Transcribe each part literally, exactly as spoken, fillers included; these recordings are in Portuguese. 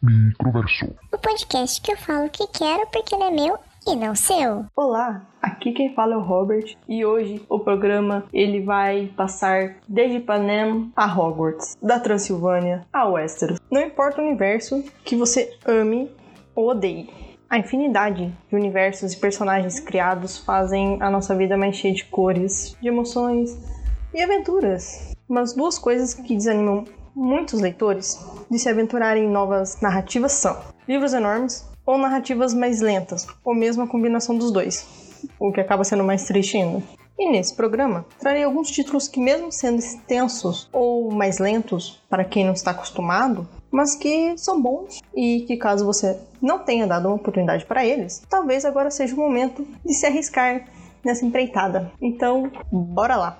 Microverso, o podcast que eu falo o que quero porque ele é meu e não seu. Olá, aqui quem fala é o Robert e hoje o programa ele vai passar desde Panem a Hogwarts, da Transilvânia a Westeros. Não importa o universo que você ame ou odeie, a infinidade de universos e personagens criados fazem a nossa vida mais cheia de cores, de emoções e aventuras. Mas duas coisas que desanimam muitos leitores de se aventurarem em novas narrativas são livros enormes ou narrativas mais lentas, ou mesmo a combinação dos dois, o que acaba sendo mais triste ainda. E nesse programa, trarei alguns títulos que, mesmo sendo extensos ou mais lentos, para quem não está acostumado, mas que são bons e que, caso você não tenha dado uma oportunidade para eles, talvez agora seja o momento de se arriscar nessa empreitada. Então, bora lá!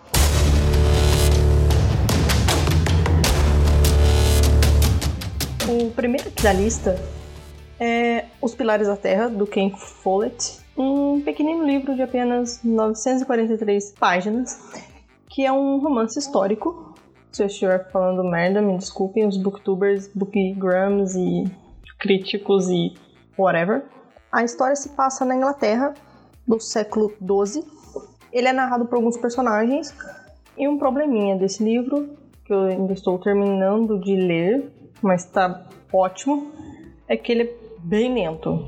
O primeiro da lista é Os Pilares da Terra, do Ken Follett, um pequenino livro de apenas novecentas e quarenta e três páginas, que é um romance histórico. Se eu estiver falando merda, me desculpem os booktubers, bookgrams e críticos e whatever. A história se passa na Inglaterra do século doze. Ele é narrado por alguns personagens e um probleminha desse livro, que eu ainda estou terminando de ler, mas tá ótimo, é que ele é bem lento.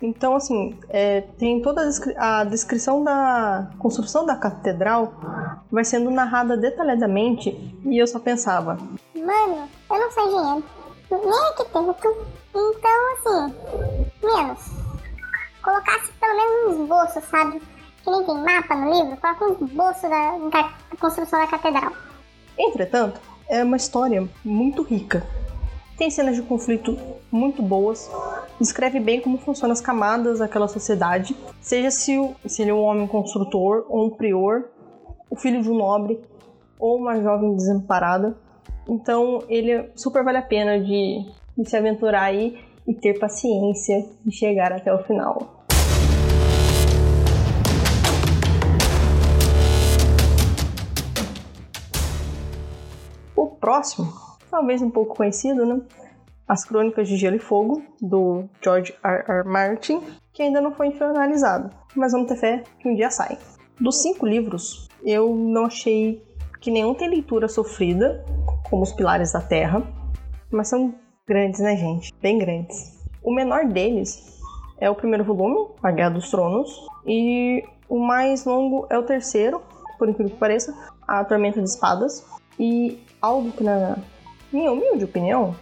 Então, assim, é, tem toda a, descri- a descrição da construção da catedral vai sendo narrada detalhadamente e eu só pensava, mano, eu não sou engenheiro, nem arquiteto, então, assim, menos. Colocasse pelo menos um esboço, sabe? Que nem tem mapa no livro, coloca um esboço da, da construção da catedral. Entretanto, é uma história muito rica. Tem cenas de conflito muito boas, descreve bem como funcionam as camadas daquela sociedade, seja se, o, se ele é um homem construtor, ou um prior, o filho de um nobre, ou uma jovem desamparada. Então ele super vale a pena de, de se aventurar aí e ter paciência e chegar até o final. Próximo, talvez um pouco conhecido, né? As Crônicas de Gelo e Fogo, do George R. R. Martin, que ainda não foi finalizado, mas vamos ter fé que um dia sai. Dos cinco livros, eu não achei que nenhum tem leitura sofrida, como Os Pilares da Terra, mas são grandes, né, gente? Bem grandes. O menor deles é o primeiro volume, A Guerra dos Tronos, e o mais longo é o terceiro, por incrível que pareça, A Tormenta de Espadas, e algo que, na minha humilde opinião,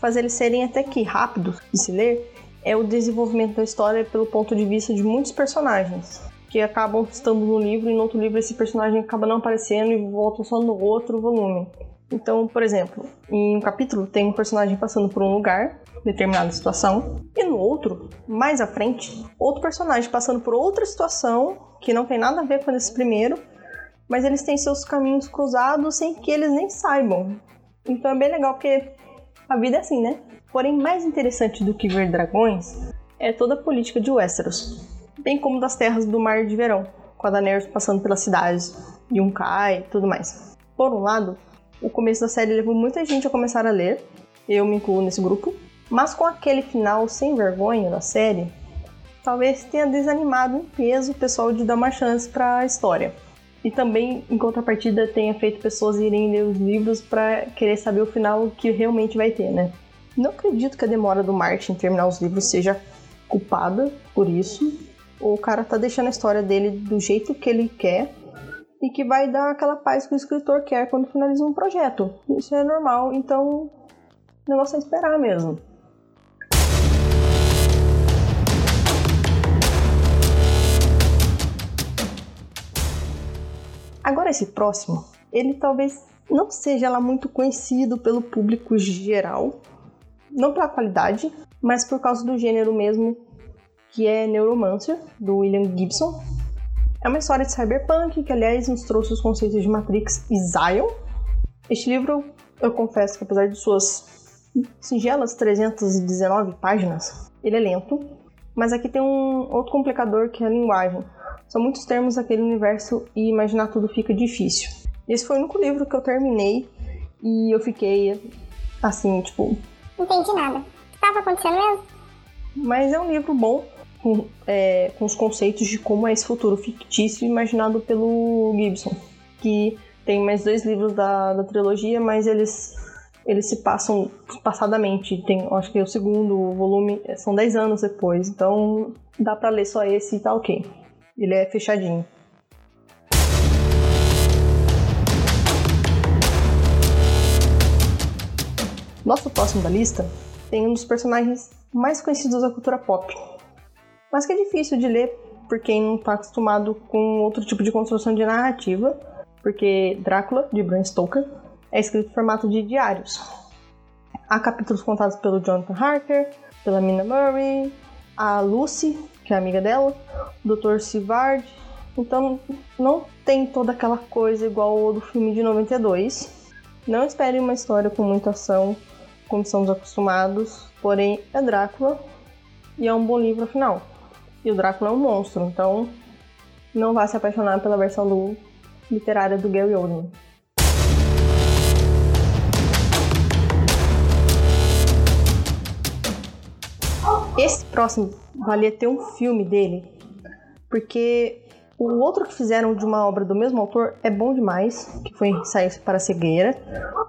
faz eles serem até que rápidos de se ler é o desenvolvimento da história pelo ponto de vista de muitos personagens, que acabam estando num livro e no outro livro esse personagem acaba não aparecendo e voltam só no outro volume. Então, por exemplo, em um capítulo tem um personagem passando por um lugar, determinada situação, e no outro, mais à frente, outro personagem passando por outra situação que não tem nada a ver com esse primeiro, mas eles têm seus caminhos cruzados sem que eles nem saibam. Então é bem legal porque a vida é assim, né? Porém, mais interessante do que ver dragões é toda a política de Westeros, bem como das terras do Mar de Verão, com a Daenerys passando pelas cidades, Yunkai e tudo mais. Por um lado, o começo da série levou muita gente a começar a ler, eu me incluo nesse grupo, mas com aquele final sem vergonha da série, talvez tenha desanimado em peso o pessoal de dar uma chance para a história. E também, em contrapartida, tenha feito pessoas irem ler os livros para querer saber o final que realmente vai ter, né? Não acredito que a demora do Martin terminar os livros seja culpada por isso. Ou o cara tá deixando a história dele do jeito que ele quer e que vai dar aquela paz que o escritor quer quando finaliza um projeto. Isso é normal, então o negócio é esperar mesmo. Agora esse próximo, ele talvez não seja lá muito conhecido pelo público geral, não pela qualidade, mas por causa do gênero mesmo, que é Neuromancer, do William Gibson. É uma história de Cyberpunk, que aliás nos trouxe os conceitos de Matrix e Zion. Este livro, eu confesso que apesar de suas singelas trezentas e dezenove páginas, ele é lento, mas aqui tem um outro complicador que é a linguagem. São muitos termos daquele universo e imaginar tudo fica difícil. Esse foi o único livro que eu terminei e eu fiquei assim, tipo, não entendi nada. O que estava acontecendo mesmo? Mas é um livro bom, com, é, com os conceitos de como é esse futuro fictício imaginado pelo Gibson. Que tem mais dois livros da, da trilogia, mas eles, eles se passam passadamente. Tem, acho que é o segundo volume, são dez anos depois. Então dá pra ler só esse e tá ok. Ele é fechadinho. Nosso próximo da lista tem um dos personagens mais conhecidos da cultura pop, mas que é difícil de ler por quem não está acostumado com outro tipo de construção de narrativa, porque Drácula, de Bram Stoker, é escrito em formato de diários. Há capítulos contados pelo Jonathan Harker, pela Mina Murray, a Lucy, que é amiga dela, o doutor Seward, então não tem toda aquela coisa igual ao do filme de noventa e dois. Não espere uma história com muita ação, como estamos acostumados, porém é Drácula e é um bom livro afinal. E o Drácula é um monstro, então não vá se apaixonar pela versão literária do Gary Oldman. Esse próximo valia ter um filme dele, porque o outro que fizeram de uma obra do mesmo autor é bom demais, que foi Ensaios para a Cegueira,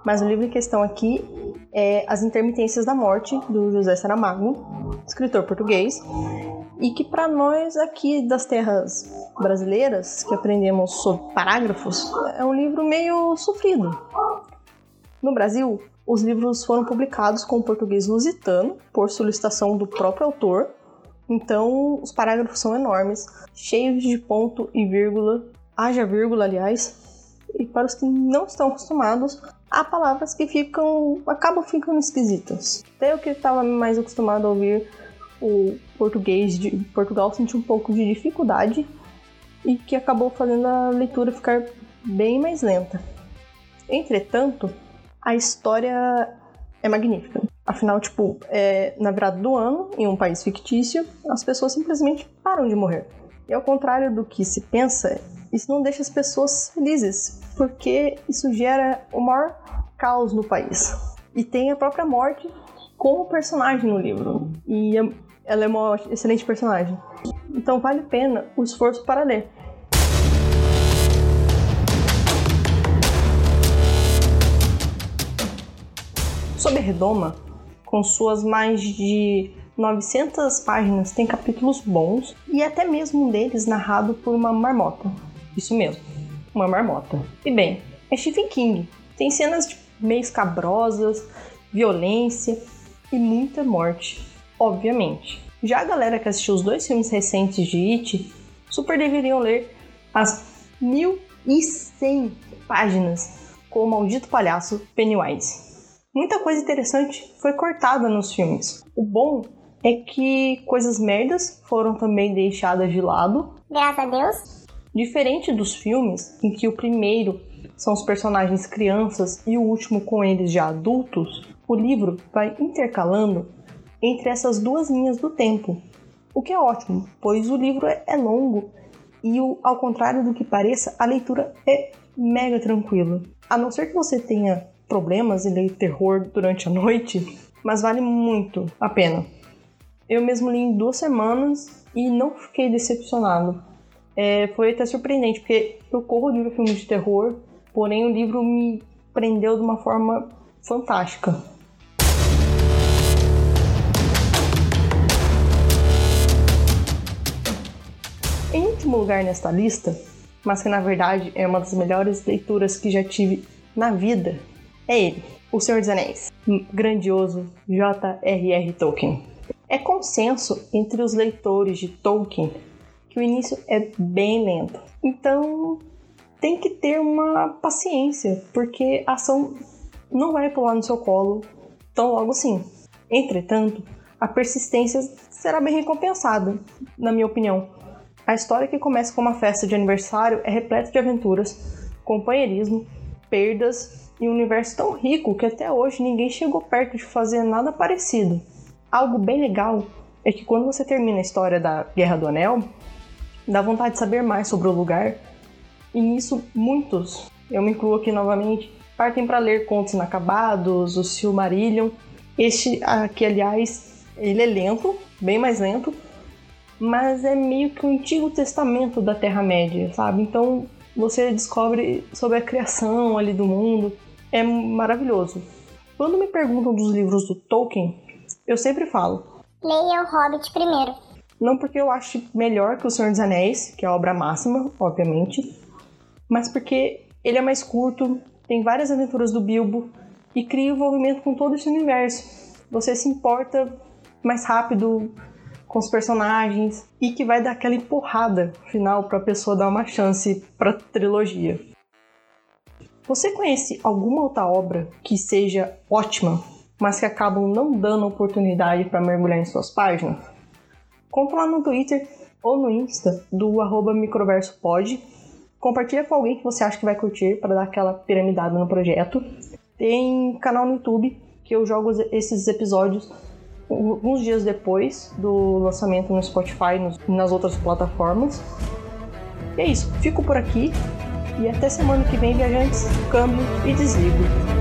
mas o livro em questão aqui é As Intermitências da Morte, do José Saramago, escritor português, e que para nós aqui das terras brasileiras, que aprendemos sobre parágrafos, é um livro meio sofrido. No Brasil, os livros foram publicados com o português lusitano, por solicitação do próprio autor. Então, os parágrafos são enormes, cheios de ponto e vírgula, haja vírgula, aliás, e para os que não estão acostumados, há palavras que ficam, acabam ficando esquisitas. Até eu que estava mais acostumado a ouvir o português de Portugal senti um pouco de dificuldade e que acabou fazendo a leitura ficar bem mais lenta. Entretanto, a história é magnífica. Afinal, tipo, é, na virada do ano, em um país fictício, as pessoas simplesmente param de morrer. E ao contrário do que se pensa, isso não deixa as pessoas felizes, porque isso gera o maior caos no país. E tem a própria morte como personagem no livro. E ela é uma excelente personagem. Então vale a pena o esforço para ler. Sobre Redoma, com suas mais de novecentas páginas, tem capítulos bons e até mesmo um deles narrado por uma marmota. Isso mesmo, uma marmota. E bem, é Stephen King. Tem cenas meio escabrosas, violência e muita morte, obviamente. Já a galera que assistiu os dois filmes recentes de It, super deveriam ler as mil e cem páginas com o maldito palhaço Pennywise. Muita coisa interessante foi cortada nos filmes. O bom é que coisas merdas foram também deixadas de lado. Graças a Deus. Diferente dos filmes, em que o primeiro são os personagens crianças e o último com eles já adultos, o livro vai intercalando entre essas duas linhas do tempo. O que é ótimo, pois o livro é longo e, ao contrário do que pareça, a leitura é mega tranquila. A não ser que você tenha problemas e ler terror durante a noite, mas vale muito a pena. Eu mesmo li em duas semanas e não fiquei decepcionado. É, foi até surpreendente, porque eu corro de filmes de terror, porém o livro me prendeu de uma forma fantástica. Em último lugar nesta lista, mas que na verdade é uma das melhores leituras que já tive na vida, é ele, O Senhor dos Anéis, grandioso J R R Tolkien. É consenso entre os leitores de Tolkien que o início é bem lento. Então, tem que ter uma paciência, porque a ação não vai pular no seu colo tão logo assim. Entretanto, a persistência será bem recompensada, na minha opinião. A história que começa com uma festa de aniversário é repleta de aventuras, companheirismo, perdas, e um universo tão rico que até hoje ninguém chegou perto de fazer nada parecido. Algo bem legal é que quando você termina a história da Guerra do Anel, dá vontade de saber mais sobre o lugar, e nisso muitos, eu me incluo aqui novamente, partem para ler contos inacabados, o Silmarillion, Este aqui, aliás, ele é lento, bem mais lento, mas é meio que o Antigo Testamento da Terra-média, sabe? Então você descobre sobre a criação ali do mundo, é maravilhoso. Quando me perguntam dos livros do Tolkien, eu sempre falo: leia o Hobbit primeiro. Não porque eu acho melhor que o Senhor dos Anéis, que é a obra máxima, obviamente, mas porque ele é mais curto, tem várias aventuras do Bilbo e cria envolvimento com todo esse universo. Você se importa mais rápido com os personagens e que vai dar aquela empurrada final para a pessoa dar uma chance para a trilogia. Você conhece alguma outra obra que seja ótima, mas que acabam não dando oportunidade para mergulhar em suas páginas? Conta lá no Twitter ou no Insta do arroba microversopod. Compartilha com alguém que você acha que vai curtir para dar aquela piramidada no projeto. Tem canal no YouTube que eu jogo esses episódios alguns dias depois do lançamento no Spotify e nas outras plataformas. E é isso, fico por aqui e até semana que vem, viajantes, câmbio e desligo.